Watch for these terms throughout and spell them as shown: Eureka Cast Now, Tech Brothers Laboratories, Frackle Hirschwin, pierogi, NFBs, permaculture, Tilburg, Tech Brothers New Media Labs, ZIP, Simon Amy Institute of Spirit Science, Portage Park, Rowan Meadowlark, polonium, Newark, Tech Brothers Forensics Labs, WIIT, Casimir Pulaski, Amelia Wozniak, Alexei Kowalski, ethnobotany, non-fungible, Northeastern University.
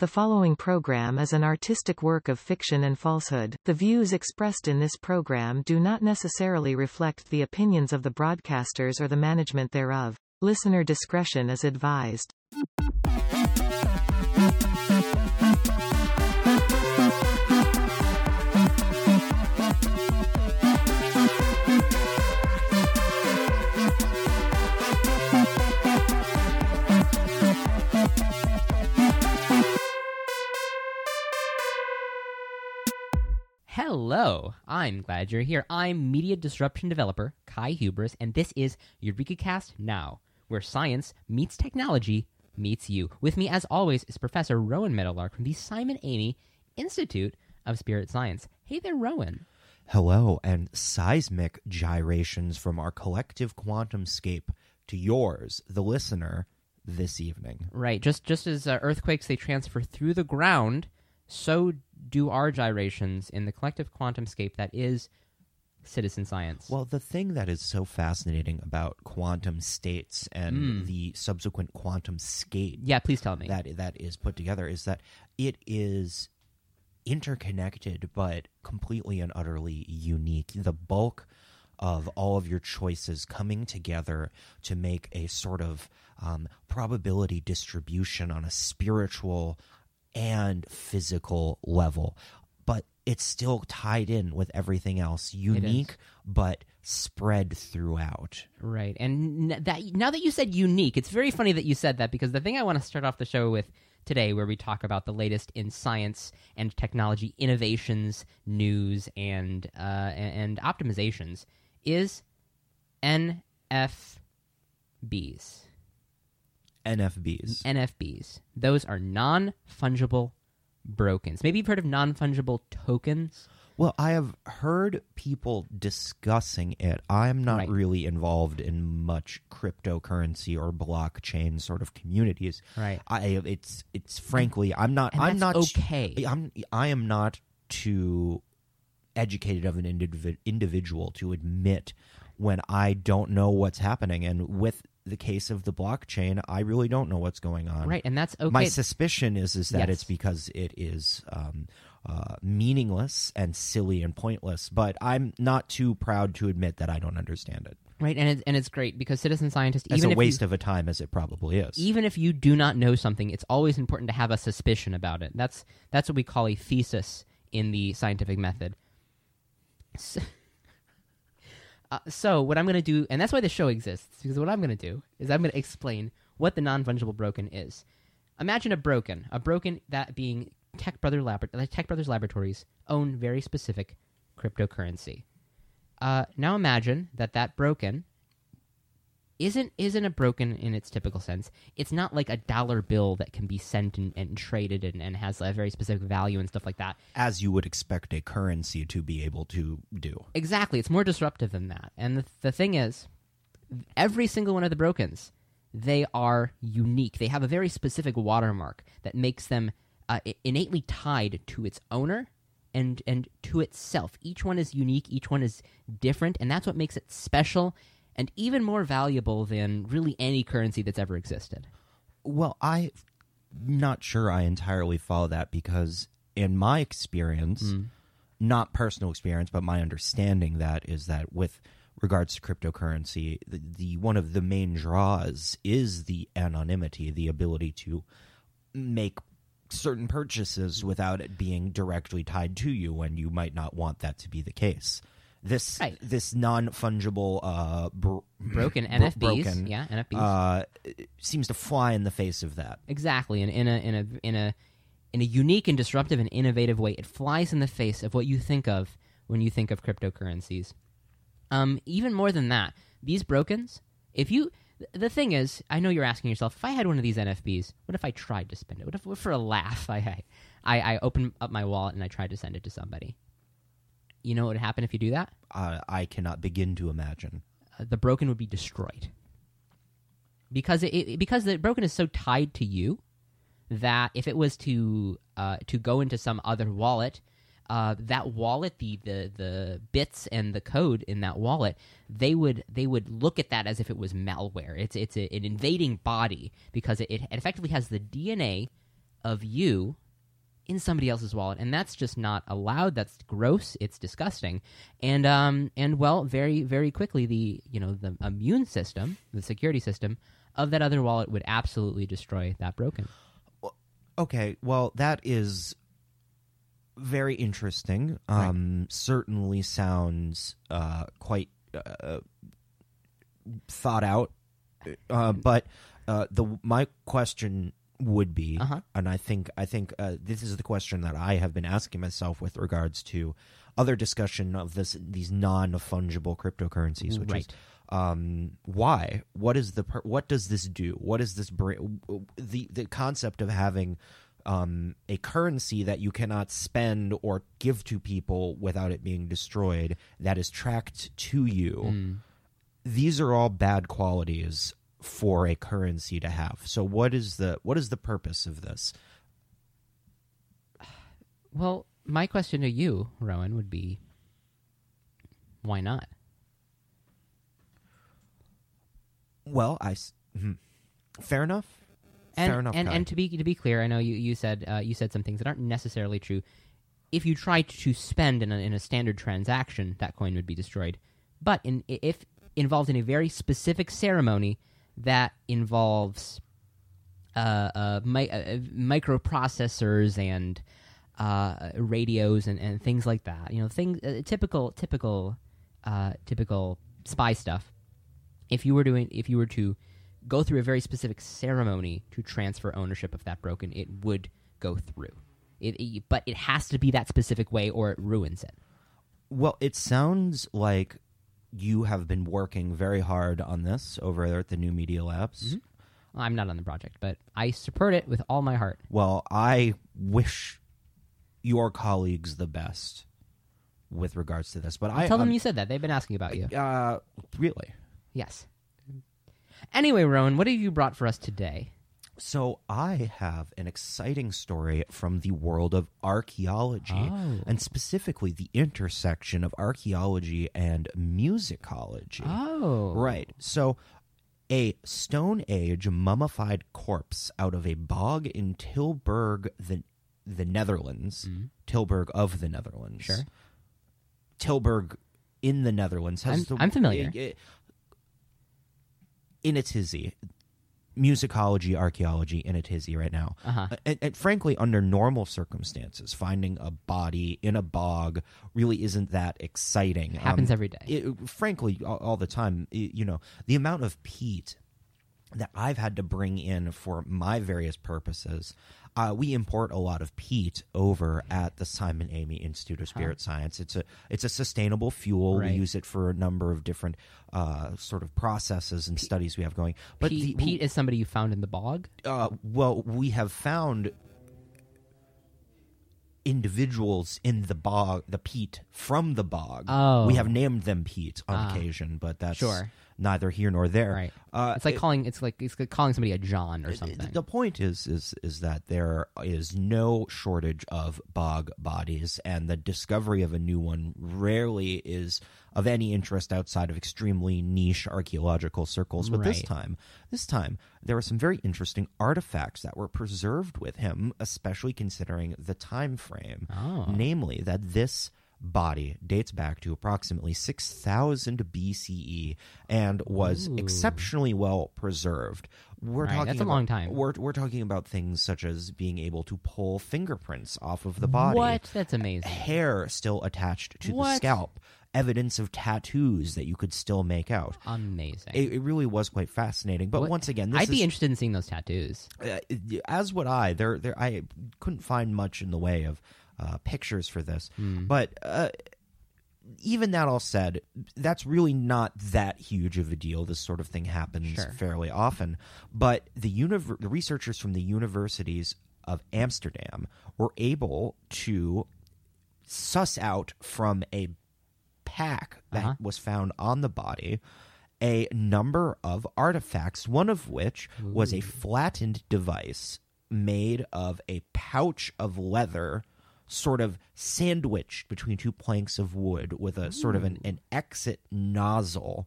The following program is an artistic work of fiction and falsehood. The views expressed in this program do not necessarily reflect the opinions of the broadcasters or the management thereof. Listener discretion is advised. Hello, I'm glad you're here. I'm media disruption developer Kai Hubris, and this is Eureka Cast Now, where science meets technology meets you. With me, as always, is Professor Rowan Meadowlark from the Simon Amy Institute of Spirit Science. Hey there, Rowan. Hello, and seismic gyrations from our collective quantum scape to yours, the listener, this evening. Right, just as earthquakes, they transfer through the ground, so do our gyrations in the collective quantum scape that is citizen science. Well, the thing that is so fascinating about quantum states and the subsequent quantum scape that is put together is that it is interconnected but completely and utterly unique. The bulk of all of your choices coming together to make a sort of probability distribution on a spiritual and physical level, but it's still tied in with everything else, unique but spread throughout. Right, and that, now that you said unique, it's very funny that you said that, because the thing I want to start off the show with today, where we talk about the latest in science and technology innovations, news, and optimizations, is NFBs. NFBs. Those are non-fungible tokens. Maybe you've heard of non-fungible tokens? Well, I have heard people discussing it. I'm not really involved in much cryptocurrency or blockchain sort of communities. Right. It's frankly, I am not too educated of an individual to admit when I don't know what's happening, and with the case of the blockchain, I really don't know what's going on. Right, and that's okay. My suspicion is that it's because it is meaningless and silly and pointless, but I'm not too proud to admit that I don't understand it. Right, and it's great, because citizen scientists... It's a waste of a time, as it probably is. Even if you do not know something, it's always important to have a suspicion about it. That's what we call a thesis in the scientific method. So what I'm going to do, and that's why this show exists, because what I'm going to do is I'm going to explain what the non-fungible broken is. Imagine a broken that being Tech Brothers Laboratories' own very specific cryptocurrency. Now imagine that broken isn't a broken in its typical sense. It's not like a dollar bill that can be sent and traded and has a very specific value and stuff like that, as you would expect a currency to be able to do. Exactly. It's more disruptive than that. And the thing is, every single one of the brokens, they are unique. They have a very specific watermark that makes them innately tied to its owner and to itself. Each one is unique. Each one is different. And that's what makes it special and even more valuable than really any currency that's ever existed. Well, I'm not sure I entirely follow that, because in my experience, not personal experience, but my understanding that is that with regards to cryptocurrency, the one of the main draws is the anonymity, the ability to make certain purchases without it being directly tied to you, and you might not want that to be the case. This non-fungible broken NFBs, seems to fly in the face of that. Exactly, and in a unique and disruptive and innovative way, it flies in the face of what you think of when you think of cryptocurrencies. Even more than that, these brokens, the thing is, I know you're asking yourself, if I had one of these NFBs, what if I tried to spend it? What if for a laugh I opened up my wallet and I tried to send it to somebody? You know what would happen if you do that? I cannot begin to imagine. The broken would be destroyed, because because the broken is so tied to you that if it was to go into some other wallet, that wallet, the bits and the code in that wallet, they would look at that as if it was malware. It's an invading body, because it effectively has the DNA of you in somebody else's wallet, and that's just not allowed. That's gross. It's disgusting, and well, very very quickly the immune system, the security system of that other wallet would absolutely destroy that broken. Okay, well that is very interesting. Right. Certainly sounds quite thought out, but my question would be, and I think this is the question that I have been asking myself with regards to other discussion of these non-fungible cryptocurrencies, which is why? What is what does this do? What is this the concept of having a currency that you cannot spend or give to people without it being destroyed, that is tracked to you? These are all bad qualities for a currency to have. So what is the purpose of this? Well, my question to you, Rowan, would be, why not? Well, fair enough. And to be clear, I know you said some things that aren't necessarily true. If you tried to spend in a standard transaction, that coin would be destroyed. But if involved in a very specific ceremony that involves microprocessors and radios and things like that. You know, things typical spy stuff. If you were to go through a very specific ceremony to transfer ownership of that broken, it would go through. But it has to be that specific way, or it ruins it. Well, it sounds like you have been working very hard on this over there at the New Media Labs. Mm-hmm. Well, I'm not on the project, but I support it with all my heart. Well, I wish your colleagues the best with regards to this. But I tell them you said that. They've been asking about you. Really? Yes. Anyway, Rowan, what have you brought for us today? So I have an exciting story from the world of archaeology, and specifically the intersection of archaeology and musicology. Oh. Right. So a Stone Age mummified corpse out of a bog in Tilburg, the Netherlands. Mm-hmm. Tilburg of the Netherlands. Sure. Tilburg in the Netherlands. I'm familiar. In a tizzy. Musicology, archaeology, in a tizzy right now. Uh-huh. And frankly, under normal circumstances, finding a body in a bog really isn't that exciting. It happens every day. Frankly, all the time. You know, the amount of peat that I've had to bring in for my various purposes. We import a lot of peat over at the Simon Amy Institute of Spirit Science. It's a sustainable fuel. Right. We use it for a number of different sort of processes and studies we have going. But peat is somebody you found in the bog? Well, we have found individuals in the bog, the peat from the bog. Oh. We have named them peat on occasion, but that's... Sure. Neither here nor there. Right. It's like calling somebody a John or something. The point is that there is no shortage of bog bodies, and the discovery of a new one rarely is of any interest outside of extremely niche archaeological circles. But this time there were some very interesting artifacts that were preserved with him, especially considering the time frame. Oh. Namely, that this body dates back to approximately 6,000 BCE and was exceptionally well preserved. That's a long time. We're talking about things such as being able to pull fingerprints off of the body. What? That's amazing. Hair still attached to the scalp. Evidence of tattoos that you could still make out. Amazing. It really was quite fascinating. But once again, I'd be interested in seeing those tattoos. As would I. I couldn't find much in the way of pictures for this. But even that all said, that's really not that huge of a deal. This sort of thing happens fairly often. But the researchers from the universities of Amsterdam were able to suss out from a pack that was found on the body a number of artifacts, one of which was a flattened device made of a pouch of leather sort of sandwiched between two planks of wood with a sort of an exit nozzle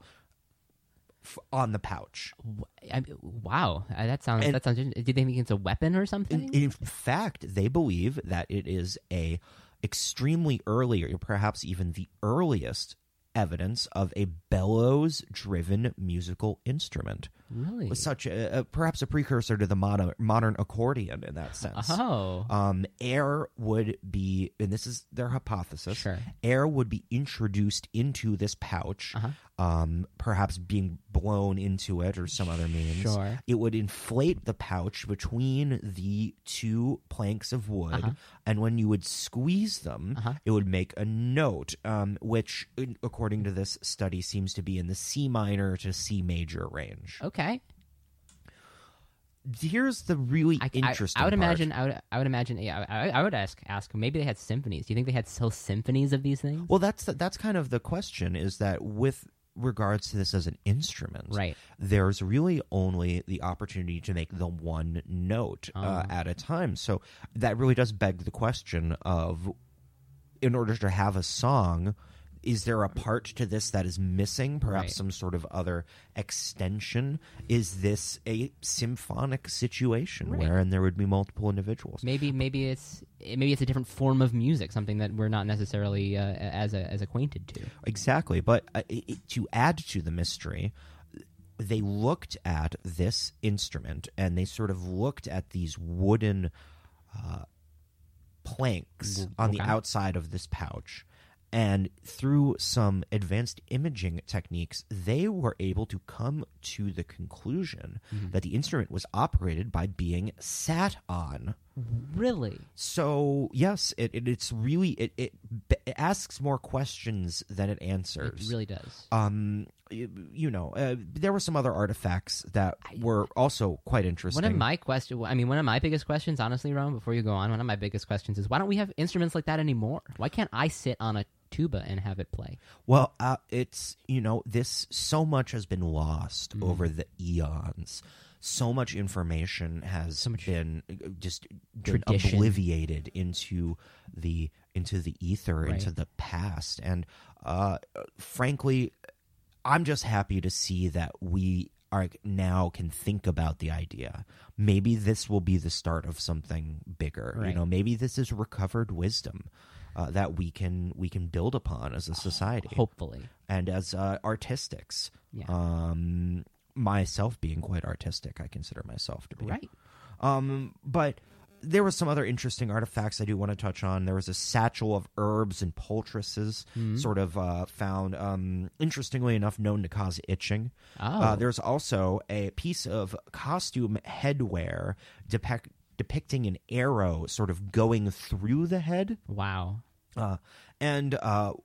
on the pouch. Wow, that sounds. Did they think it's a weapon or something? In fact, they believe that it is a extremely early, or perhaps even the earliest, evidence of a bellows-driven musical instrument. Really, such a perhaps a precursor to the modern accordion in that sense. Oh, air would be, and this is their hypothesis. Sure. Air would be introduced into this pouch, perhaps being blown into it or some other means. Sure, it would inflate the pouch between the two planks of wood, and when you would squeeze them, it would make a note, which, according to this study, seems to be in the C minor to C major range. Okay. Here's the really interesting. I would imagine. Yeah, I would ask. Maybe they had symphonies. Do you think they had still symphonies of these things? Well, that's kind of the question. Is that with regards to this as an instrument, right? There's really only the opportunity to make the one note at a time. So that really does beg the question of, in order to have a song, is there a part to this that is missing? Perhaps some sort of other extension? Is this a symphonic situation wherein there would be multiple individuals? Maybe it's a different form of music, something that we're not necessarily as acquainted to. Exactly, but to add to the mystery, they looked at this instrument and they sort of looked at these wooden planks on the outside of this pouch. And through some advanced imaging techniques, they were able to come to the conclusion that the instrument was operated by being sat on. Really? So, yes, it asks more questions than it answers. It really does. There were some other artifacts that were also quite interesting. One of my biggest questions, honestly, Rowan, before you go on, one of my biggest questions is, why don't we have instruments like that anymore? Why can't I sit on a tuba and have it play? Well, it's, this, so much has been lost over the eons. So much information has been obliterated into the ether, into the past. And frankly, I'm just happy to see that we are now can think about the idea. Maybe this will be the start of something bigger. Right. Maybe this is recovered wisdom that we can build upon as a society, hopefully, and as artistics. Yeah. Myself being quite artistic, I consider myself to be. Right. But there were some other interesting artifacts I do want to touch on. There was a satchel of herbs and poultices, sort of found, interestingly enough, known to cause itching. Oh. There's also a piece of costume headwear depicting an arrow sort of going through the head. Wow. And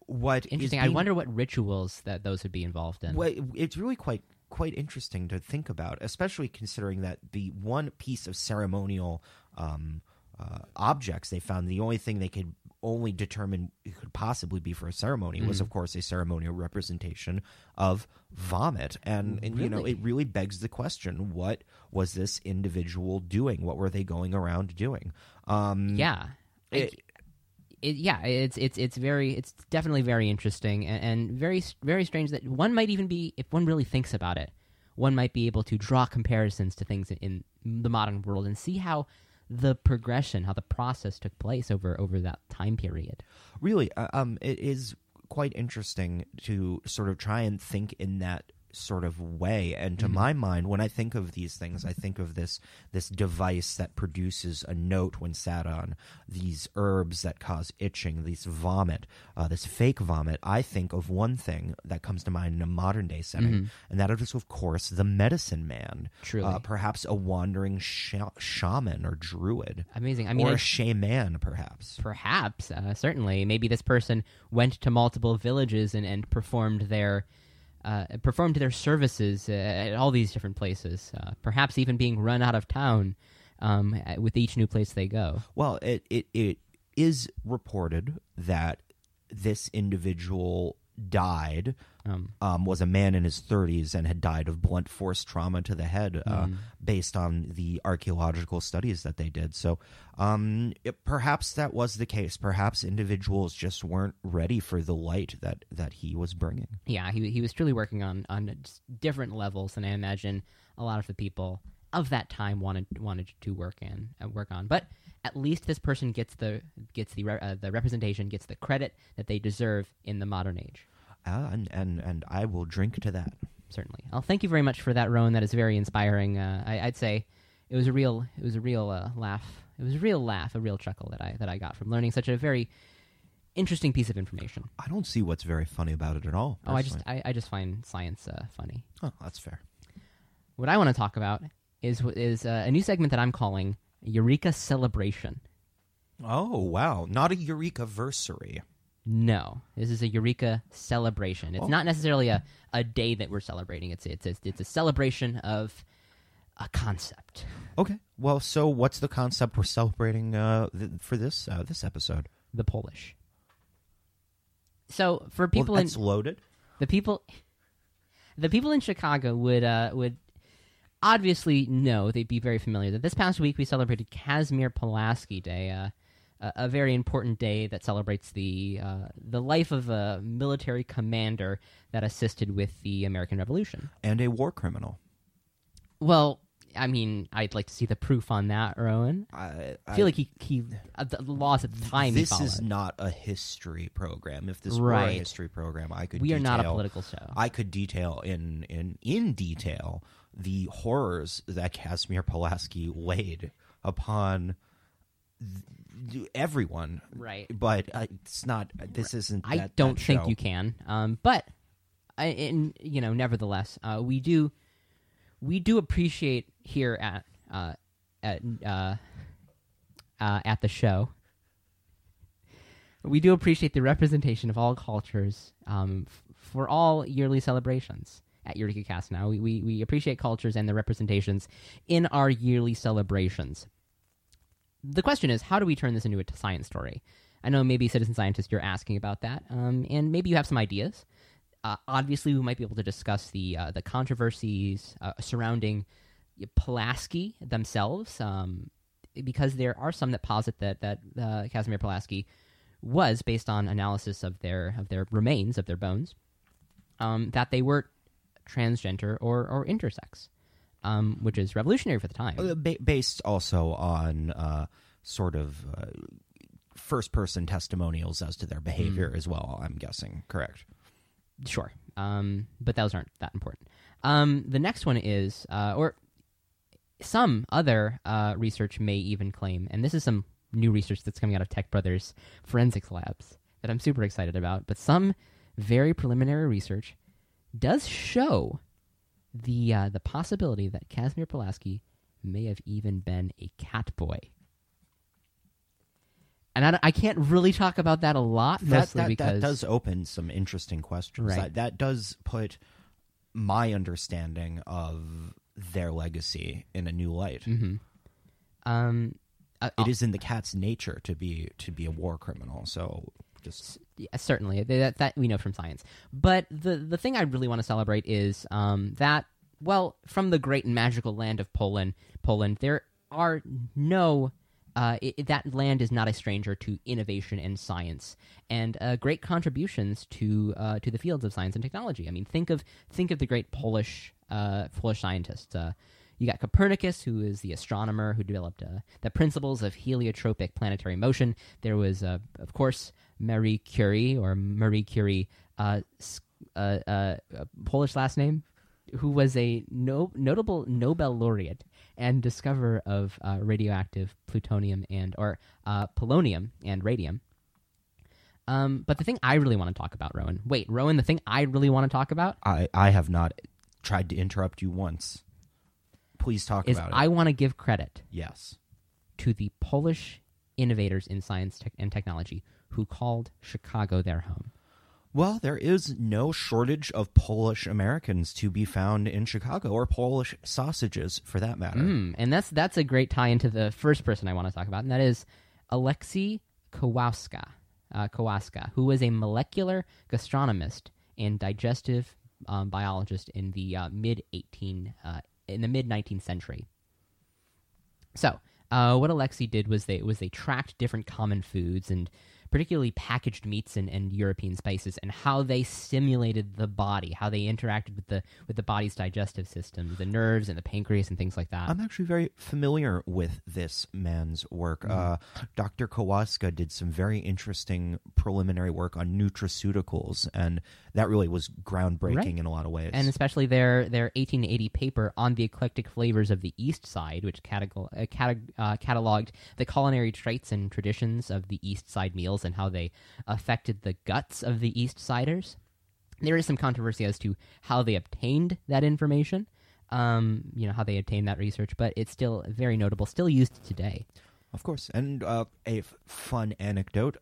what interesting. I wonder what rituals that those would be involved in. Well, it's really quite interesting to think about, especially considering that the one piece of ceremonial objects they found, the only thing they could only determine it could possibly be for a ceremony was, of course, a ceremonial representation of vomit. And really? It really begs the question, what was this individual doing? What were they going around doing? It's definitely very interesting and very, very strange that one might even be, if one really thinks about it, one might be able to draw comparisons to things in the modern world and see how the progression, how the process took place over that time period. Really, it is quite interesting to sort of try and think in that sort of way. And to my mind, when I think of these things, I think of this device that produces a note when sat on, these herbs that cause itching, these vomit, this fake vomit. I think of one thing that comes to mind in a modern day setting, and that is, of course, the medicine man. Truly. Perhaps a wandering shaman or druid. Amazing. Or a shaman, perhaps. Perhaps, certainly. Maybe this person went to multiple villages and performed their services at all these different places, perhaps even being run out of town with each new place they go. Well, it is reported that this individual died was a man in his 30s and had died of blunt force trauma to the head based on the archaeological studies that they did. So perhaps that was the case. Perhaps individuals just weren't ready for the light that he was bringing. Yeah, he was truly working on different levels, and I imagine a lot of the people of that time wanted to work on. But at least this person gets the representation, gets the credit that they deserve in the modern age. And I will drink to that. Certainly. Well, thank you very much for that, Rowan. That is very inspiring. I'd say it was a real laugh, a real chuckle that I got from learning such a very interesting piece of information. I don't see what's very funny about it at all. Personally. Oh, I just find science funny. Oh, that's fair. What I want to talk about is a new segment that I'm calling Eureka Celebration. Oh, wow. Not a Eureka-versary. No. This is a Eureka Celebration. It's not necessarily a day that we're celebrating. It's a celebration of a concept. Okay. Well, so what's the concept we're celebrating for this episode? The Polish. So for people that's loaded. The people in Chicago would obviously know, they'd be very familiar that this past week we celebrated Casimir Pulaski Day, a very important day that celebrates the life of a military commander that assisted with the American Revolution. And a war criminal. Well, I mean, I'd like to see the proof on that, Rowan. I feel like he the laws at the time. This is not a history program. If this were a history program, we are not a political show. I could detail in detail the horrors that Casimir Pulaski laid upon everyone. Right, but it's not. This isn't. I don't think you can. But nevertheless, we do appreciate here at the show. We do appreciate the representation of all cultures for all yearly celebrations at Eureka Cast Now. We appreciate cultures and their representations in our yearly celebrations. The question is, how do we turn this into a science story? I know maybe citizen scientists, you're asking about that, and maybe you have some ideas. Obviously, we might be able to discuss the controversies surrounding Pulaski themselves, because there are some that posit that Casimir Pulaski was, based on analysis of their remains, of their bones, that they were transgender or intersex, which is revolutionary for the time. Based also on sort of first-person testimonials as to their behavior as well, I'm guessing, correct? Sure, but those aren't that important. The next one is, or some other research may even claim, and this is some new research that's coming out of Tech Brothers Forensics Labs that I'm super excited about, but some very preliminary research does show the possibility that Casimir Pulaski may have even been a cat boy. And I can't really talk about that a lot, mostly because... That does open some interesting questions. Right. That does put my understanding of their legacy in a new light. Mm-hmm. It is in the cat's nature to be a war criminal, so just... Yeah, certainly, that we know from science. But the thing I really want to celebrate is that, well, from the great and magical land of Poland, there are no... that land is not a stranger to innovation and science, and great contributions to the fields of science and technology. I mean, think of the great Polish scientists. You got Copernicus, who is the astronomer who developed the principles of heliotropic planetary motion. There was, of course, Marie Curie, Polish last name, who was a notable Nobel laureate and discoverer of radioactive plutonium or polonium and radium. But the thing I really want to talk about, Rowan, the thing I really want to talk about? I have not tried to interrupt you once. Please talk about it. I want to give credit. Yes. To the Polish innovators in science and technology who called Chicago their home. Well, there is no shortage of Polish Americans to be found in Chicago, or Polish sausages, for that matter. And that's a great tie into the first person I want to talk about, and that is Alexei Kowalski, Kowalski, who was a molecular gastronomist and digestive biologist in the mid-19th century. So what Alexei did was they tracked different common foods, and particularly packaged meats and European spices, and how they stimulated the body, how they interacted with the body's digestive system, the nerves and the pancreas and things like that. I'm actually very familiar with this man's work. Dr. Kowalski did some very interesting preliminary work on nutraceuticals, and that really was groundbreaking in a lot of ways. And especially their 1880 paper on the eclectic flavors of the East Side, which cataloged the culinary traits and traditions of the East Side meals and how they affected the guts of the East Siders. There is some controversy as to how they obtained that information, how they obtained that research, but it's still very notable, still used today. Of course. And a fun anecdote,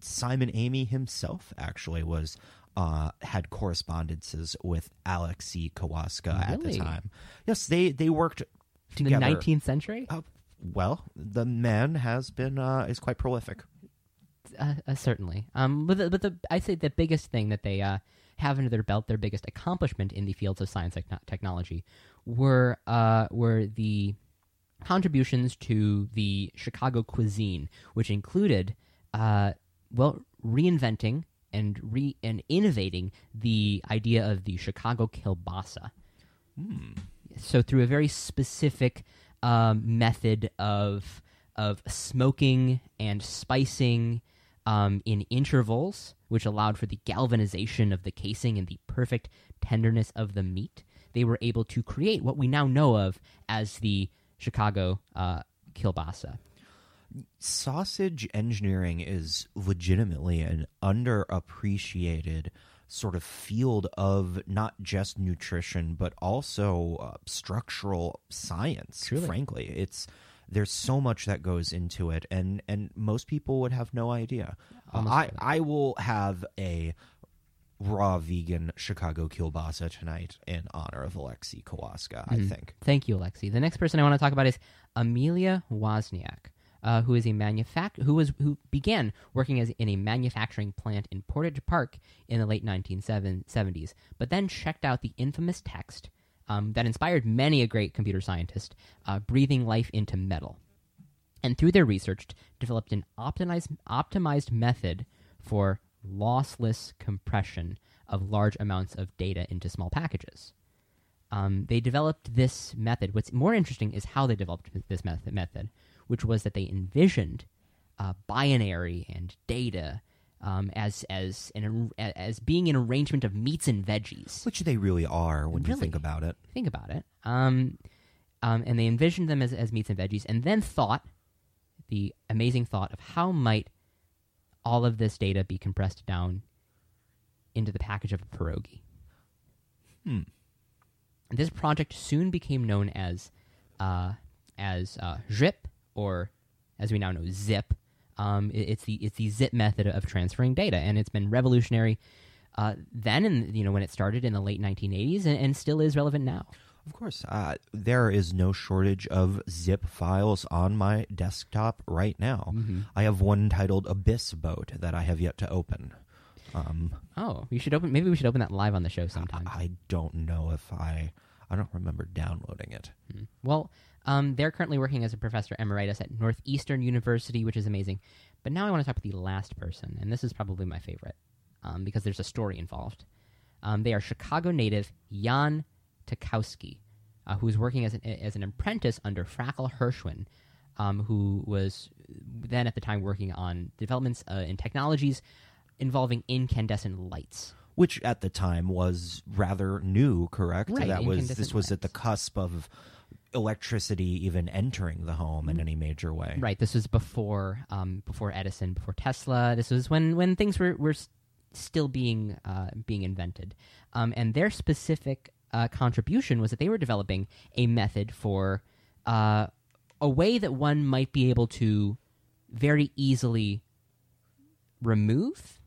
Simon Amy himself actually was had correspondences with Alexei Kowalski at the time. Yes, they worked together. In the 19th century? The man is quite prolific. Certainly. But I'd say the biggest thing that they have under their belt, their biggest accomplishment in the fields of science and technology, were the contributions to the Chicago cuisine, which included reinventing and innovating the idea of the Chicago kielbasa. So through a very specific method of smoking and spicing in intervals, which allowed for the galvanization of the casing and the perfect tenderness of the meat, they were able to create what we now know of as the Chicago kielbasa. Sausage engineering is legitimately an underappreciated sort of field of not just nutrition, but also structural science. Truly. Frankly, there's so much that goes into it, and most people would have no idea. I will have a raw vegan Chicago kielbasa tonight in honor of Alexei Kowalski, I think. Thank you, Alexei. The next person I want to talk about is Amelia Wozniak, who is who began working in a manufacturing plant in Portage Park in the late 1970s, but then checked out the infamous text that inspired many a great computer scientist, breathing life into metal. And through their research, developed an optimized method for lossless compression of large amounts of data into small packages. They developed this method. What's more interesting is how they developed this method, which was that they envisioned binary and data as being an arrangement of meats and veggies, which they really are when you think about it. And they envisioned them as meats and veggies, and then thought the amazing thought of how might all of this data be compressed down into the package of a pierogi. This project soon became known as ZIP, or as we now know, ZIP. It's the ZIP method of transferring data, and it's been revolutionary then, and when it started in the late 1980s, and still is relevant now. Of course, there is no shortage of ZIP files on my desktop right now. I have one titled "Abyss Boat" that I have yet to open. Maybe we should open that live on the show sometime. I don't know if I don't remember downloading it. They're currently working as a professor emeritus at Northeastern University, which is amazing. But now I want to talk about the last person, and this is probably my favorite, because there's a story involved. They are Chicago native Jan Takowski, who is working as an apprentice under Frackle Hirschwin, who was then at the time working on developments in technologies involving incandescent lights. Which at the time was rather new, correct? Right, this was at the cusp of electricity even entering the home in any major way. Right. This was before Edison, before Tesla. This was when things were still being invented. And their specific contribution was that they were developing a method for a way that one might be able to very easily remove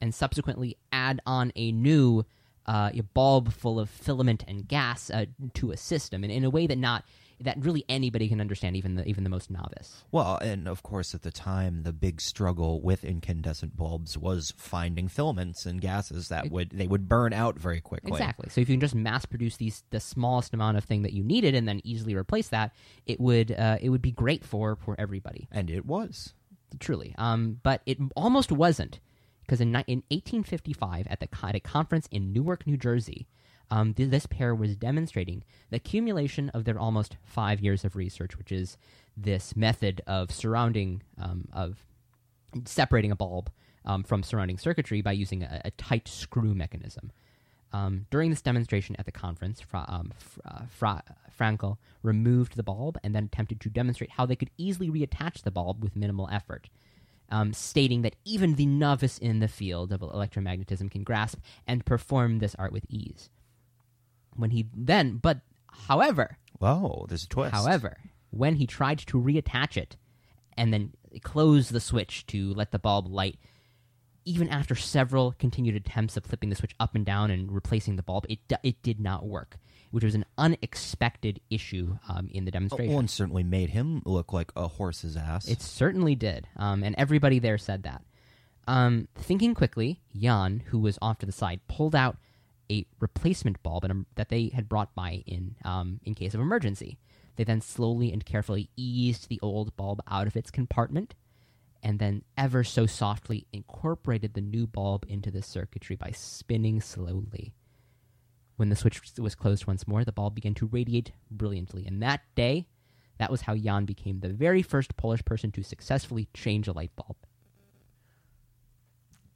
and subsequently add on a new a bulb full of filament and gas to a system, and in a way that not that really anybody can understand, even the most novice. Well, and of course, at the time, the big struggle with incandescent bulbs was finding filaments and gases that would burn out very quickly. Exactly. So if you can just mass produce the smallest amount of thing that you needed and then easily replace that, it would be great for everybody. And it was. Truly. But it almost wasn't, because in 1855, at a conference in Newark, New Jersey, this pair was demonstrating the accumulation of their almost 5 years of research, which is this method of separating a bulb from surrounding circuitry by using a tight screw mechanism. During this demonstration at the conference, Frankl removed the bulb and then attempted to demonstrate how they could easily reattach the bulb with minimal effort, stating that even the novice in the field of electromagnetism can grasp and perform this art with ease. When he tried to reattach it and then close the switch to let the bulb light, even after several continued attempts of flipping the switch up and down and replacing the bulb, it did not work, which was an unexpected issue in the demonstration. Well, and certainly made him look like a horse's ass. It certainly did, and everybody there said that. Thinking quickly, Jan, who was off to the side, pulled out a replacement bulb that they had brought by in case of emergency. They then slowly and carefully eased the old bulb out of its compartment, and then ever so softly incorporated the new bulb into the circuitry by spinning slowly. When the switch was closed once more, the bulb began to radiate brilliantly. And that day, that was how Jan became the very first Polish person to successfully change a light bulb.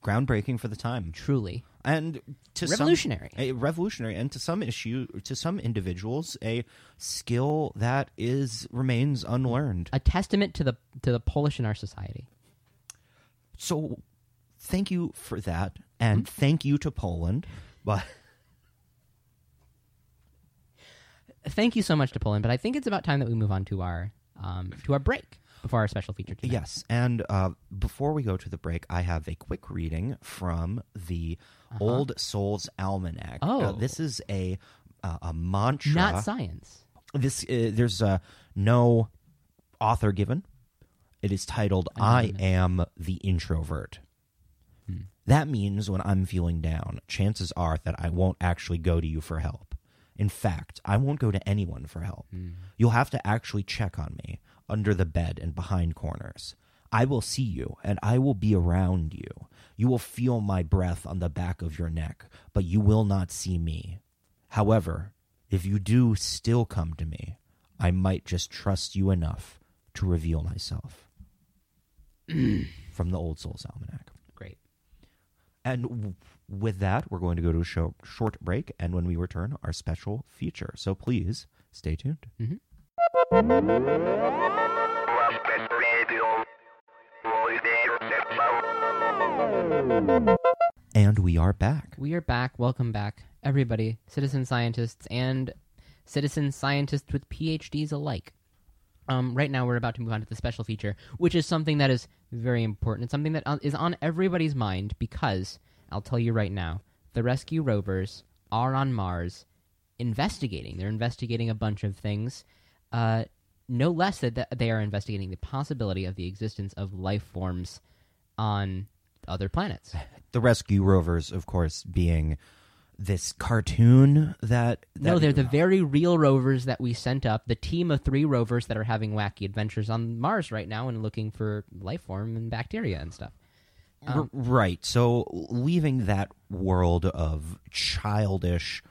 Groundbreaking for the time. Truly. And to revolutionary. Revolutionary, and to some individuals, a skill that remains unlearned. A testament to the Polish in our society. So, thank you for that, and thank you to Poland. But thank you so much to Poland. But I think it's about time that we move on to our break. Before our special feature tonight. Yes, and before we go to the break, I have a quick reading from the Old Souls Almanac. Oh. This is a mantra. Not science. There's no author given. It is titled, Anonymous. I Am the Introvert. That means when I'm feeling down, chances are that I won't actually go to you for help. In fact, I won't go to anyone for help. You'll have to actually check on me. Under the bed and behind corners. I will see you, and I will be around you. You will feel my breath on the back of your neck, but you will not see me. However, if you do still come to me, I might just trust you enough to reveal myself. From the Old Souls Almanac. Great. And with that, we're going to go to a short break, and when we return, our special feature. So please, stay tuned. Mm-hmm. And we are back. Welcome back, everybody, citizen scientists and citizen scientists with PhDs alike. Right now, we're about to move on to the special feature, which is something that is very important. It's something that is on everybody's mind because, I'll tell you right now, the rescue rovers are on Mars investigating. They're investigating a bunch of things. No less that they are investigating the possibility of the existence of life forms on other planets. The rescue rovers, of course, being this cartoon that no, they're the very real rovers that we sent up, the team of 3 rovers that are having wacky adventures on Mars right now and looking for life form and bacteria and stuff. Right. So leaving that world of childish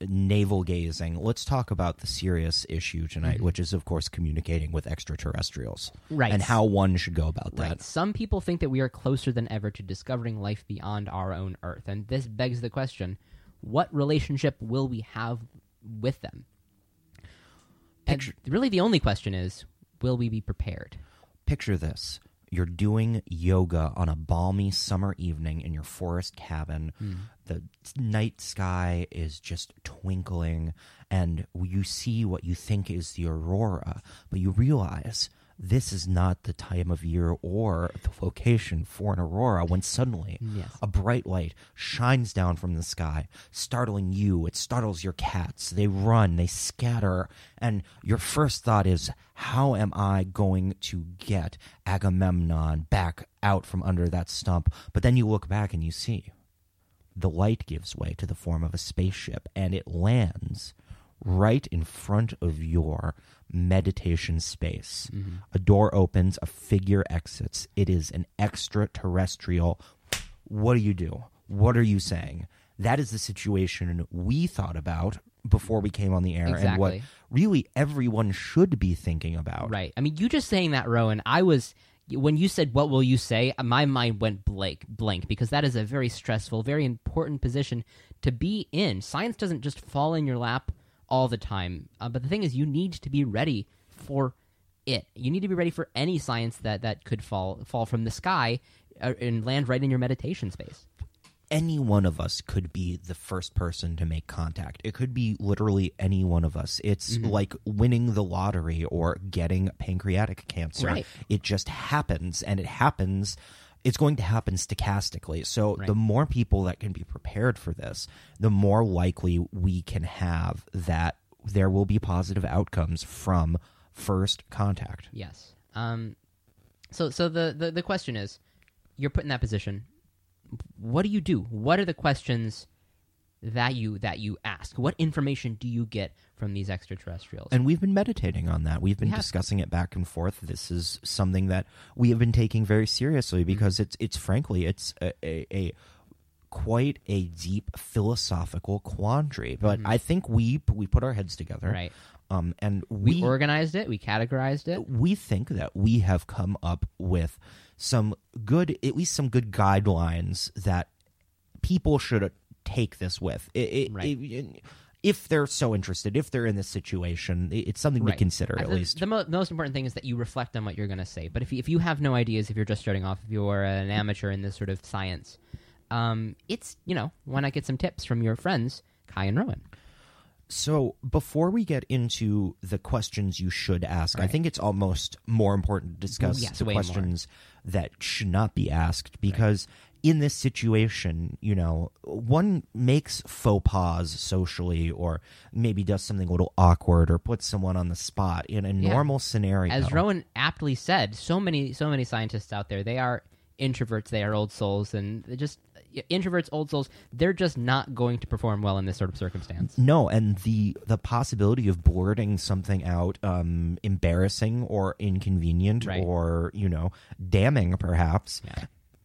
navel gazing, let's talk about the serious issue tonight, which is, of course, communicating with extraterrestrials, right, and how one should go about that. Right. Some people think that we are closer than ever to discovering life beyond our own Earth, and this begs the question, what relationship will we have with them? And really the only question is, will we be prepared? Picture this. You're doing yoga on a balmy summer evening in your forest cabin. The night sky is just twinkling, and you see what you think is the aurora, but you realize this is not the time of year or the location for an aurora, when suddenly a bright light shines down from the sky, startling you. It startles your cats. They run, they scatter, and your first thought is, how am I going to get Agamemnon back out from under that stump? But then you look back and you see the light gives way to the form of a spaceship, and it lands right in front of your meditation space. Mm-hmm. A door opens, a figure exits. It is an extraterrestrial. What do you do? What are you saying? That is the situation we thought about before we came on the air, and what really everyone should be thinking about. Right. I mean, you just saying that, Rowan, when you said, what will you say, my mind went blank, because that is a very stressful, very important position to be in. Science doesn't just fall in your lap all the time. But the thing is, you need to be ready for it. You need to be ready for any science that could fall from the sky and land right in your meditation space. Any one of us could be the first person to make contact. It could be literally any one of us. It's like winning the lottery or getting pancreatic cancer. Right. It just happens, and it happens. It's going to happen stochastically. So the more people that can be prepared for this, the more likely we can have that there will be positive outcomes from first contact. Yes. So the question is, you're put in that position. What do you do? What are the questions that you ask? What information do you get from these extraterrestrials? And we've been meditating on that. We've been discussing it back and forth. This is something that we have been taking very seriously, because it's frankly, it's a quite a deep philosophical quandary. But I think we put our heads together, right? And we organized it. We categorized it. We think that we have come up with some good guidelines that people should take this with. If they're so interested, if they're in this situation, it's something to consider at least. The most important thing is that you reflect on what you're going to say. But if you have no ideas, if you're just starting off, if you're an amateur in this sort of science, it's, why not get some tips from your friends, Kai and Rowan? So before we get into the questions you should ask, I think it's almost more important to discuss the questions that should not be asked, because in this situation, one makes faux pas socially, or maybe does something a little awkward, or puts someone on the spot in a normal scenario. As Rowan aptly said, so many scientists out there, they are introverts, they are old souls, and just introverts, old souls, they're just not going to perform well in this sort of circumstance. No, and the possibility of blurting something out, embarrassing or inconvenient or, damning perhaps,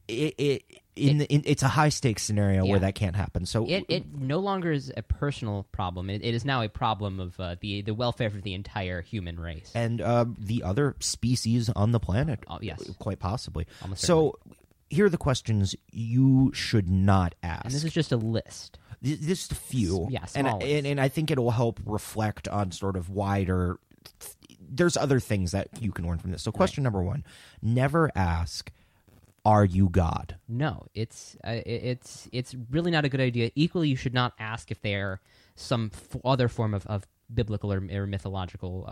it's a high-stakes scenario where that can't happen. So it no longer is a personal problem. It is now a problem of the welfare of the entire human race. And the other species on the planet, quite possibly. Almost so certainly. Here are the questions you should not ask. And this is just a list. This is a few. Yes, and I think it will help reflect on sort of wider there's other things that you can learn from this. So question number one, never ask, are you God? No, it's really not a good idea. Equally, you should not ask if they are some other form of biblical or mythological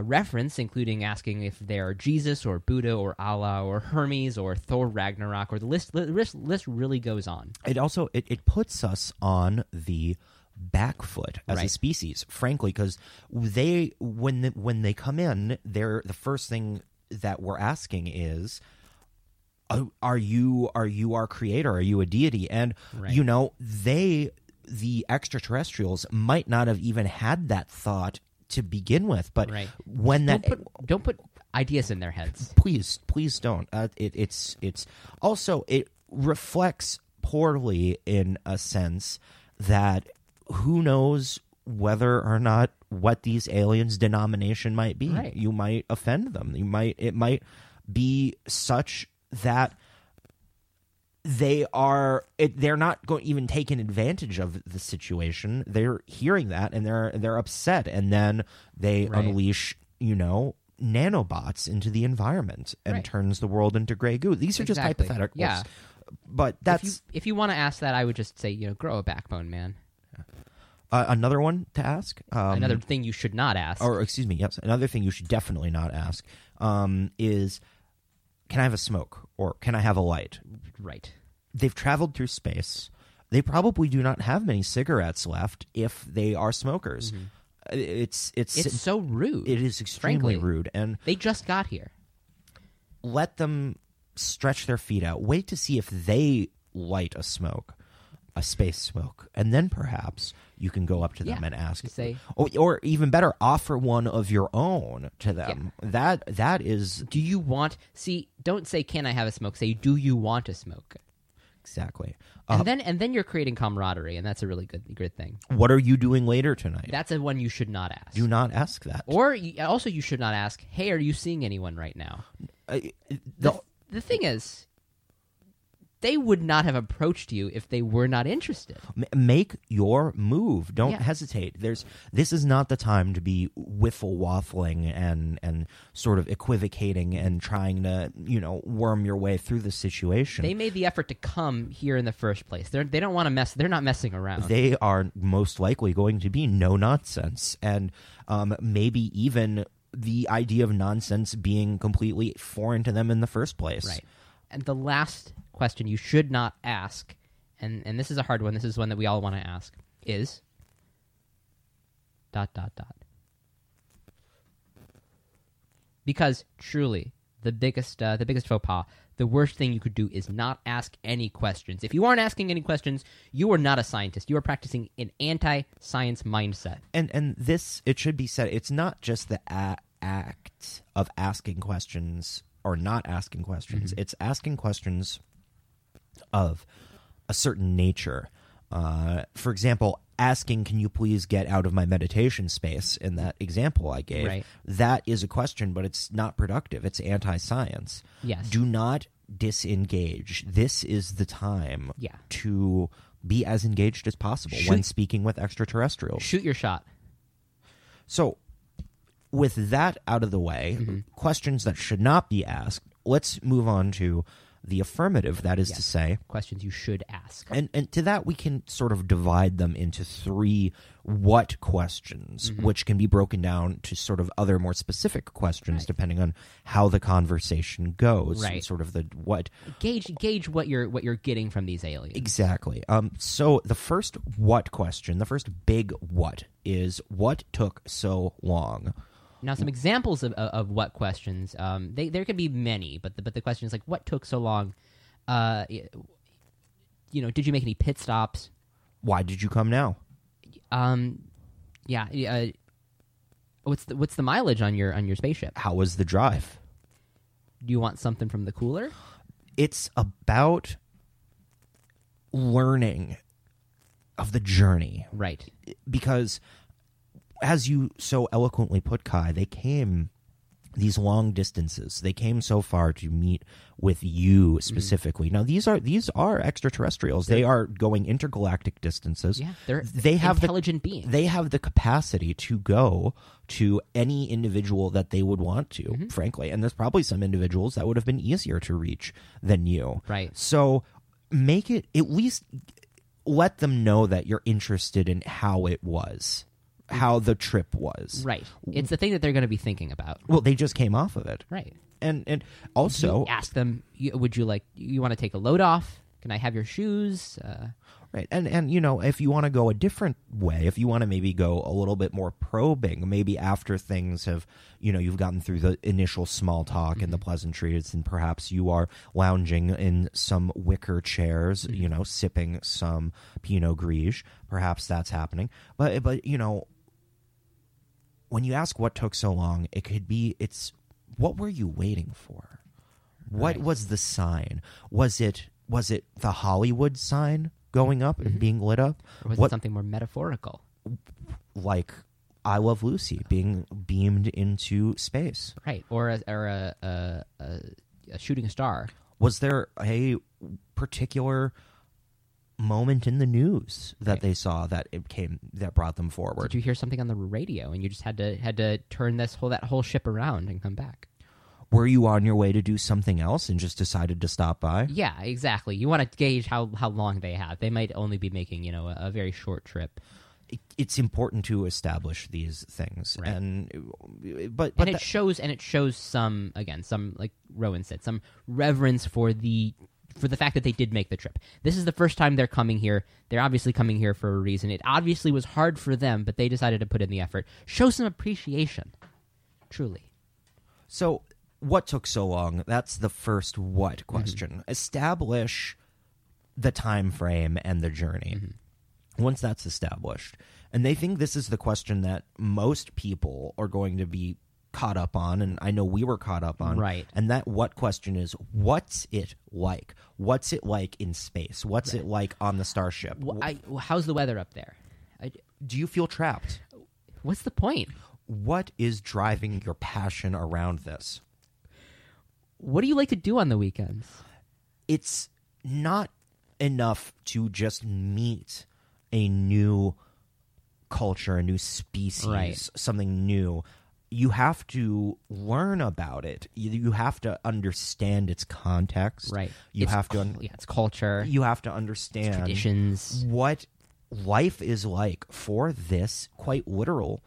reference, including asking if they are Jesus or Buddha or Allah or Hermes or Thor Ragnarok, or the list really goes on. It also it puts us on the back foot as a species, frankly, because they when they come in, they're the first thing that we're asking is, are you our creator? Are you a deity? And, the extraterrestrials might not have even had that thought to begin with. But don't put ideas in their heads. Please don't. It's also, it reflects poorly in a sense that who knows whether or not what these aliens' denomination might be. Right. You might offend them. It might be such that they're not even taking advantage of the situation. They're hearing that and they're upset, and then they unleash nanobots into the environment and turns the world into gray goo. These are just hypotheticals. Yeah. But that's if you want to ask that, I would just say grow a backbone, man. Another one to ask. Another thing you should not ask. Or excuse me, yes, another thing you should definitely not ask is, can I have a smoke or can I have a light? Right. They've traveled through space. They probably do not have many cigarettes left if they are smokers. Mm-hmm. It's so rude. It is extremely rude, and they just got here. Let them stretch their feet out. Wait to see if they light a smoke, a space smoke, and then perhaps you can go up to them and ask. Say, or even better, offer one of your own to them. Yeah. That is. Do you want? See, don't say, "Can I have a smoke?" Say, "Do you want a smoke?" Exactly. And then you're creating camaraderie, and that's a really good thing. What are you doing later tonight? That's one you should not ask. Do not ask that. Or also you should not ask, hey, are you seeing anyone right now? The thing is, they would not have approached you if they were not interested. Make your move. Don't hesitate. This is not the time to be wiffle-waffling and sort of equivocating and trying to, worm your way through the situation. They made the effort to come here in the first place. They don't want to mess. They're not messing around. They are most likely going to be no nonsense, and maybe even the idea of nonsense being completely foreign to them in the first place. Right. And the last question you should not ask, and this is a hard one, this is one that we all want to ask, is ... Because truly, the biggest faux pas, the worst thing you could do is not ask any questions. If you aren't asking any questions, you are not a scientist. You are practicing an anti-science mindset. And this, it should be said, it's not just the act of asking questions or not asking questions. Mm-hmm. It's asking questions of a certain nature. For example, asking, can you please get out of my meditation space, in that example I gave. Right. That is a question, but it's not productive. It's anti-science. Yes. Do not disengage. This is the time to be as engaged as possible when speaking with extraterrestrials. Shoot your shot. So, with that out of the way, mm-hmm. questions that should not be asked, let's move on to the affirmative, that is to say, questions you should ask. And to that, we can sort of divide them into three what questions, mm-hmm. which can be broken down to sort of other more specific questions depending on how the conversation goes. Right. And sort of the what gauge what you're getting from these aliens. Exactly. So the first what question, the first big what, is what took so long? Now, some examples of what questions. There can be many, but the question is like, what took so long? Did you make any pit stops? Why did you come now? What's the mileage on your spaceship? How was the drive? Do you want something from the cooler? It's about learning of the journey, right? Because, as you so eloquently put, Kai, they came these long distances. They came so far to meet with you specifically. Mm-hmm. Now, these are extraterrestrials. They are going intergalactic distances. Yeah, they have intelligent beings. They have the capacity to go to any individual that they would want to, mm-hmm. frankly. And there's probably some individuals that would have been easier to reach than you. Right. So make it, at least let them know that you're interested in how it was. How the trip was. Right. It's the thing that they're going to be thinking about. Well, they just came off of it. Right. And also, you ask them, would you like, you want to take a load off? Can I have your shoes? Right. And if you want to go a different way, if you want to maybe go a little bit more probing, maybe after things have, you've gotten through the initial small talk mm-hmm. and the pleasantries, and perhaps you are lounging in some wicker chairs, mm-hmm. Sipping some Pinot Grigio. Perhaps that's happening. But when you ask what took so long, it could be, it's what were you waiting for? What was the sign? Was it the Hollywood sign going up mm-hmm. and being lit up? Or was it something more metaphorical? Like I Love Lucy being beamed into space. Right. Or a shooting star. Was there a particular moment in the news that they saw that brought them forward? Did you hear something on the radio and you just had to turn that whole ship around and come back? Were you on your way to do something else and just decided to stop by? Yeah, exactly. You want to gauge how long they have. They might only be making a very short trip. it's important to establish these things, right. But it shows some, like Rowan said, some reverence for the fact that they did make the trip. This is the first time they're coming here. They're obviously coming here for a reason. It obviously was hard for them, but they decided to put in the effort. Show some appreciation, truly. So, what took so long? That's the first what question. Mm-hmm. Establish the time frame and the journey. Mm-hmm. Once that's established, and they think this is the question that most people are going to be caught up on, and I know we were caught up on, right? And that what question is, what's it like? What's it like in space? What's right. it like on the starship? How's the weather up there? Do you feel trapped? What's the point? What is driving your passion around this? What do you like to do on the weekends? It's not enough to just meet a new culture, a new species, right. something new. You have to learn about it. You have to understand its context. Right. It's culture. You have to understand its traditions. What life is like for this quite literally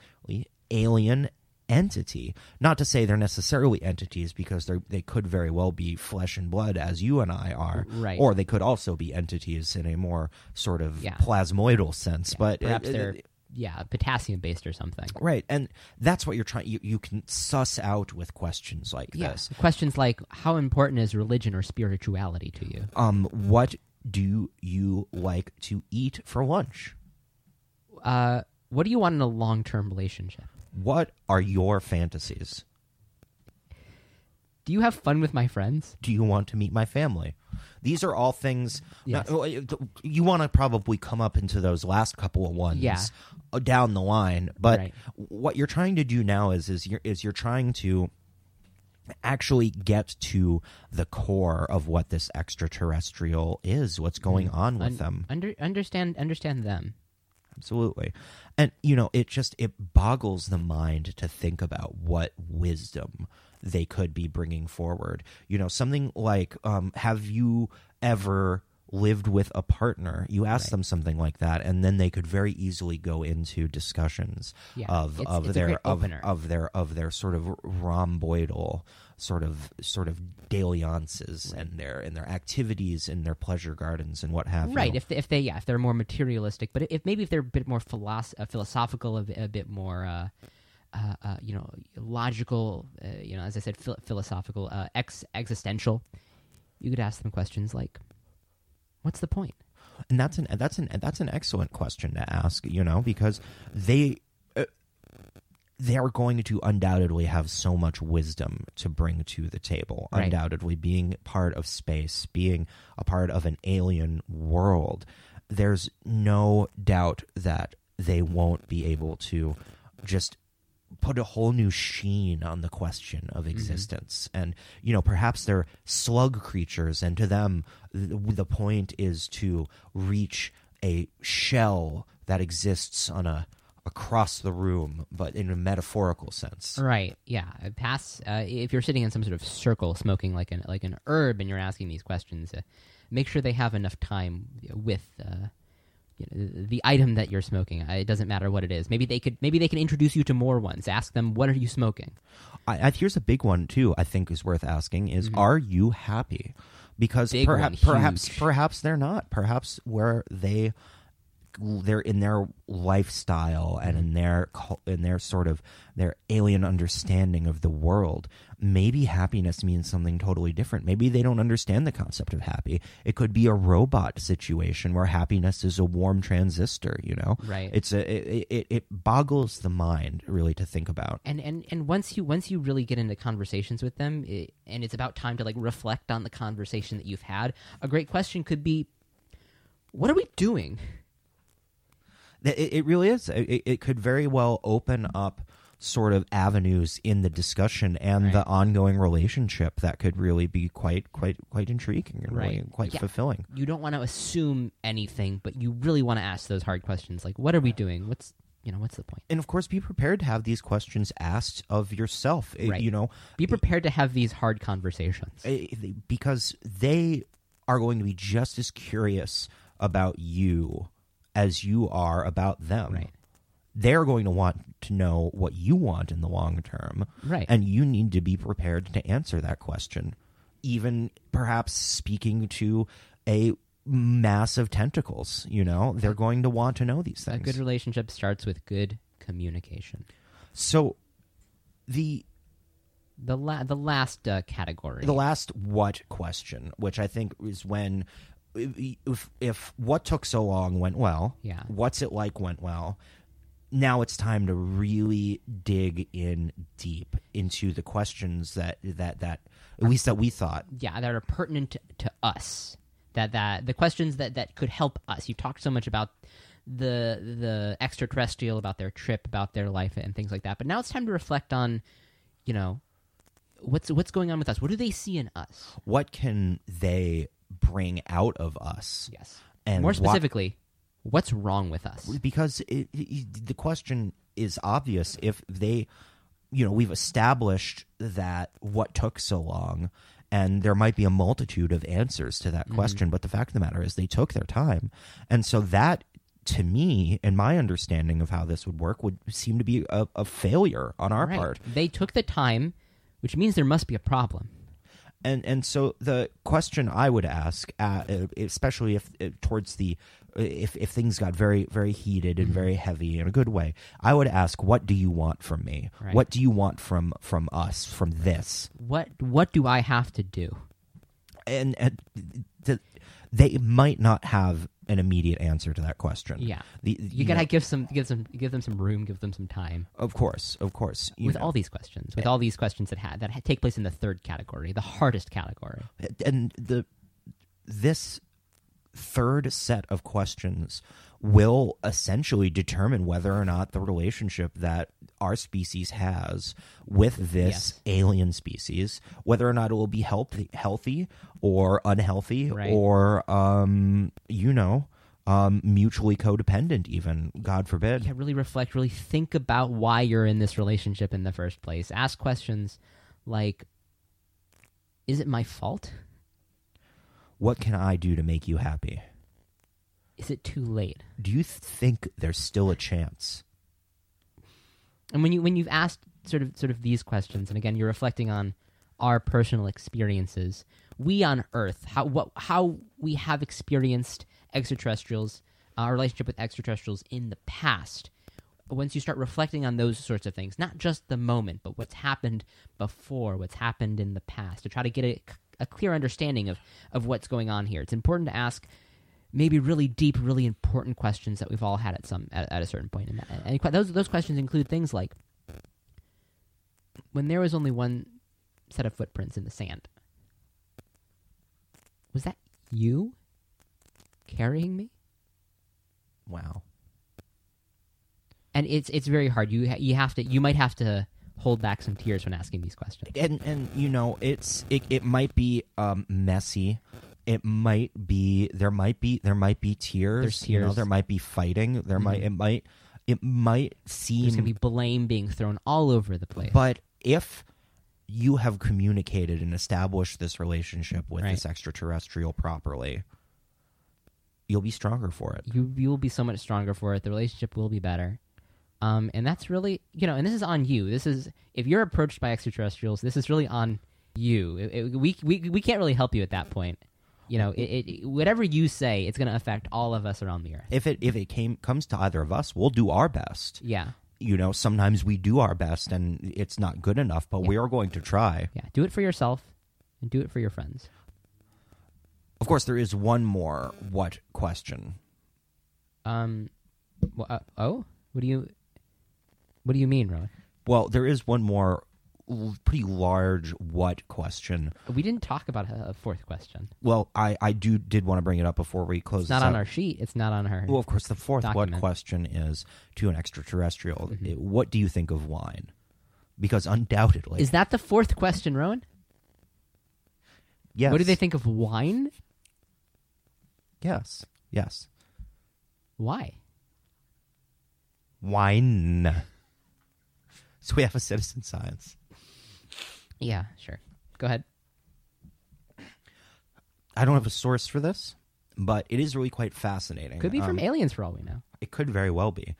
alien entity. Not to say they're necessarily entities, because they could very well be flesh and blood, as you and I are. Right. Or they could also be entities in a more sort of plasmoidal sense. Yeah. But perhaps they're... Yeah, potassium-based or something. Right, and that's what you're trying... You can suss out with questions like this. Questions like, how important is religion or spirituality to you? What do you like to eat for lunch? What do you want in a long-term relationship? What are your fantasies? Do you have fun with my friends? Do you want to meet my family? These are all things... Yes. You want to probably come up into those last couple of ones down the line. But what you're trying to do now is you're trying to actually get to the core of what this extraterrestrial is, what's going on with them. Understand them. Absolutely. And, it boggles the mind to think about what wisdom they could be bringing forward. Something like, have you ever lived with a partner? You ask them something like that, and then they could very easily go into discussions of their sort of rhomboidal sort of dalliances and their activities and their pleasure gardens and what have you. Right. If they're more materialistic, but if they're a bit more philosophical, a bit more. Logical, as I said, philosophical, existential. You could ask them questions like, "What's the point?" And that's an excellent question to ask, because they are going to undoubtedly have so much wisdom to bring to the table. Right. Undoubtedly, being part of space, being a part of an alien world, there's no doubt that they won't be able to just put a whole new sheen on the question of existence. Mm-hmm. And, perhaps they're slug creatures, and to them, the point is to reach a shell that exists on across the room, but in a metaphorical sense. Right, yeah. If you're sitting in some sort of circle smoking like an herb and you're asking these questions, make sure they have enough time with... the item that you're smoking. It doesn't matter what it is. Maybe they can introduce you to more ones. Ask them, what are you smoking? Here's a big one too, I think, is worth asking is, are you happy? Because perhaps they're not. Perhaps where they're in their lifestyle and in their sort of their alien understanding of the world, maybe happiness means something totally different. Maybe they don't understand the concept of happy. It could be a robot situation where happiness is a warm transistor. Right. It boggles the mind really to think about. And once you really get into conversations with them, and it's about time to reflect on the conversation that you've had. A great question could be, "What are we doing?" It really is. It could very well open up sort of avenues in the discussion and the ongoing relationship that could really be quite intriguing and really quite fulfilling. You don't want to assume anything, but you really want to ask those hard questions like, what are we doing? What's the point? And of course, be prepared to have these questions asked of yourself. Right. Be prepared to have these hard conversations. Because they are going to be just as curious about you as you are about them. Right. They're going to want to know what you want in the long term. Right. And you need to be prepared to answer that question, even perhaps speaking to a mass of tentacles, you know? They're going to want to know these things. A good relationship starts with good communication. So the last category. The last what question, which I think is when... If what took so long went well, yeah. What's it like went well, now it's time to really dig in deep into the questions that at least that we thought. Yeah, that are pertinent to us, that the questions that could help us. You talked so much about the extraterrestrial, about their trip, about their life and things like that, but now it's time to reflect on, you know, what's going on with us? What do they see in us? What can they bring out of us? Yes. And more specifically, what's wrong with us? Because the question is obvious. If they, you know, we've established that what took so long, and there might be a multitude of answers to that question, but the fact of the matter is they took their time. And so that, to me, and my understanding of how this would work, would seem to be a failure on our part. They took the time, which means there must be a problem. And so the question I would ask, especially if things got very, very heated and very heavy in a good way, I would ask, what do you want from me? Right. What do you want from us, from this? What do I have to do? And they might not have an immediate answer to that question. Yeah, you gotta give them some room, give them some time. Of course. With all these questions that take place in the third category, the hardest category, and this third set of questions will essentially determine whether or not the relationship that our species has with this alien species, whether or not it will be healthy or unhealthy, or mutually codependent, even, God forbid. Yeah, really reflect, really think about why you're in this relationship in the first place. Ask questions like, is it my fault? What can I do to make you happy? Is it too late? Do you think there's still a chance? And when you've asked sort of these questions, and again, you're reflecting on our personal experiences, we on Earth, how we have experienced extraterrestrials, our relationship with extraterrestrials in the past. Once you start reflecting on those sorts of things, not just the moment, but what's happened before, what's happened in the past, to try to get a clear understanding of what's going on here. It's important to ask maybe really deep, really important questions that we've all had at a certain point. And those questions include things like, when there was only one set of footprints in the sand, was that you carrying me? Wow. And it's very hard. You might have to hold back some tears when asking these questions. And you know, it might be messy. It might be there might be tears. There's tears. You know, there might be fighting. There might seem there's gonna be blame being thrown all over the place. But if you have communicated and established this relationship with this extraterrestrial properly, you'll be stronger for it. You will be so much stronger for it. The relationship will be better. And that's really, you know, and this is on you. This is, if you're approached by extraterrestrials, this is really on you. We can't really help you at that point. You know, whatever you say, it's going to affect all of us around the earth. If it comes to either of us, we'll do our best. Yeah. You know, sometimes we do our best and it's not good enough, but we are going to try. Yeah. Do it for yourself and do it for your friends. Of course, there is one more what question. What do you mean, Rowan? Well, there is one more pretty large what question. We didn't talk about a fourth question. Well, I did want to bring it up before we close this out. It's not on our sheet. It's not on her. Well, of course, the fourth document. What question is to an extraterrestrial. Mm-hmm. What do you think of wine? Because undoubtedly... Is that the fourth question, Rowan? Yes. What do they think of wine? Yes. Why? Wine. So we have a citizen science. Yeah, sure. Go ahead. I don't have a source for this. But it is really quite fascinating. Could be from aliens for all we know. It could very well be.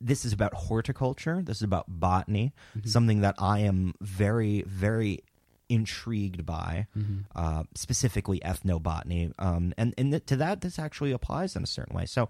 This is about horticulture. This is about botany, mm-hmm. something that I am very, very intrigued by, mm-hmm. Specifically ethnobotany. To that, this actually applies in a certain way. So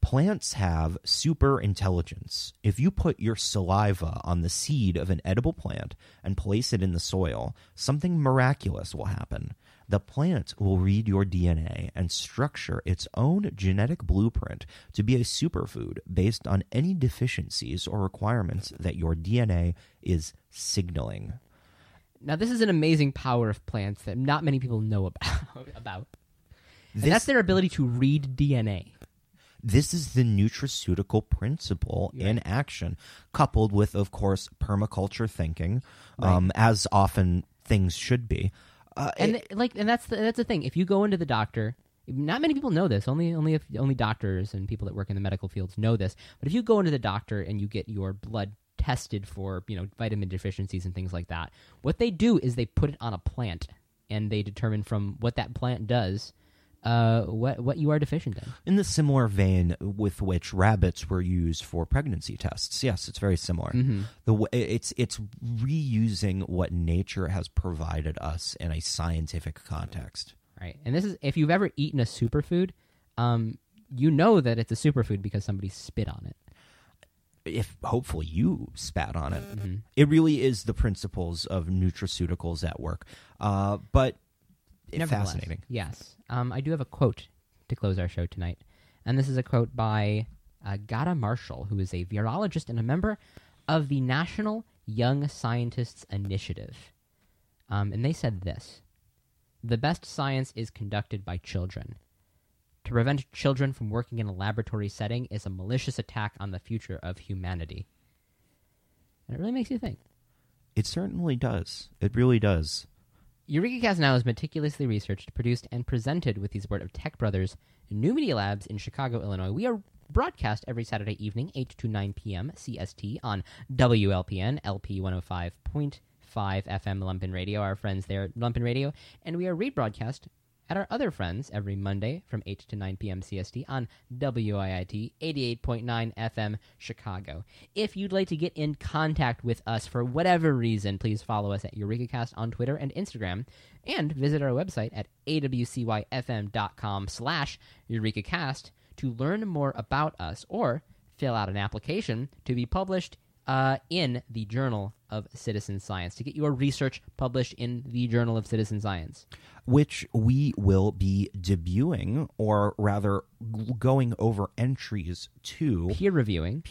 plants have super intelligence. If you put your saliva on the seed of an edible plant and place it in the soil, something miraculous will happen. The plant will read your DNA and structure its own genetic blueprint to be a superfood based on any deficiencies or requirements that your DNA is signaling. Now, this is an amazing power of plants that not many people know about. And that's their ability to read DNA. This is the nutraceutical principle in action, coupled with, of course, permaculture thinking, as often things should be. That's the thing. If you go into the doctor, not many people know this. Only doctors and people that work in the medical fields know this. But if you go into the doctor and you get your blood tested for, vitamin deficiencies and things like that, what they do is they put it on a plant and they determine from what that plant does what you are deficient in. In the similar vein with which rabbits were used for pregnancy tests. Yes, it's very similar. Mm-hmm. It's reusing what nature has provided us in a scientific context. Right. And this is, if you've ever eaten a superfood, you know that it's a superfood because somebody spit on it. If hopefully you spat on it. Mm-hmm. It really is the principles of nutraceuticals at work. But it's fascinating. Yes. I do have a quote to close our show tonight, and this is a quote by Gata Marshall, who is a virologist and a member of the National Young Scientists Initiative. And they said this: "The best science is conducted by children. To prevent children from working in a laboratory setting is a malicious attack on the future of humanity." And it really makes you think. It certainly does. It really does. Eureka Cast Now is meticulously researched, produced, and presented with the support of Tech Brothers New Media Labs in Chicago, Illinois. We are broadcast every Saturday evening, 8 to 9 p.m. CST on WLPN, LP 105.5 FM Lumpin Radio, our friends there at Lumpin Radio. And we are rebroadcast at our other friends every Monday from 8 to 9 p.m. CST on WIIT 88.9 FM Chicago. If you'd like to get in contact with us for whatever reason, please follow us at EurekaCast on Twitter and Instagram, and visit our website at awcyfm.com/EurekaCast to learn more about us or fill out an application to be published in the Journal of Citizen Science, to get your research published in the Journal of Citizen Science, which we will be debuting, or rather going over entries to peer reviewing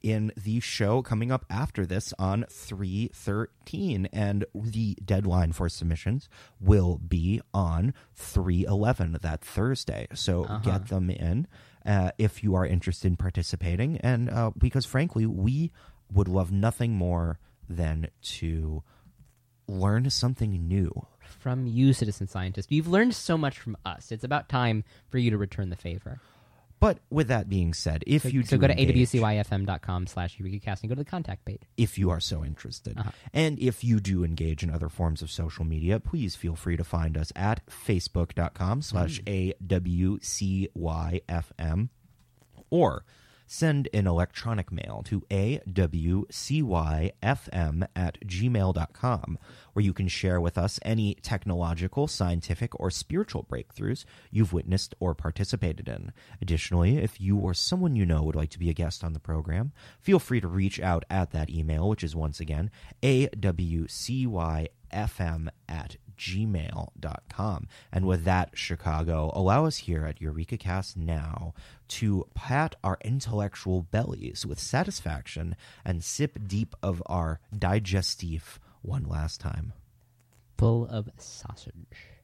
in the show coming up after this on 3/13, and the deadline for submissions will be on 3/11, that Thursday. So get them in if you are interested in participating, and because frankly we would love nothing more than to learn something new from you, citizen scientists. You've learned so much from us. It's about time for you to return the favor. But with that being said, go to awcyfm.com/EurekaCast and go to the contact page if you are so interested. And if you do engage in other forms of social media, please feel free to find us at facebook.com/awcyfm, or send an electronic mail to awcyfm@gmail.com, where you can share with us any technological, scientific, or spiritual breakthroughs you've witnessed or participated in. Additionally, if you or someone you know would like to be a guest on the program, feel free to reach out at that email, which is once again awcyfm@gmail.com. And with that, Chicago, allow us here at Eureka Cast Now to pat our intellectual bellies with satisfaction and sip deep of our digestif one last time. Full of sausage.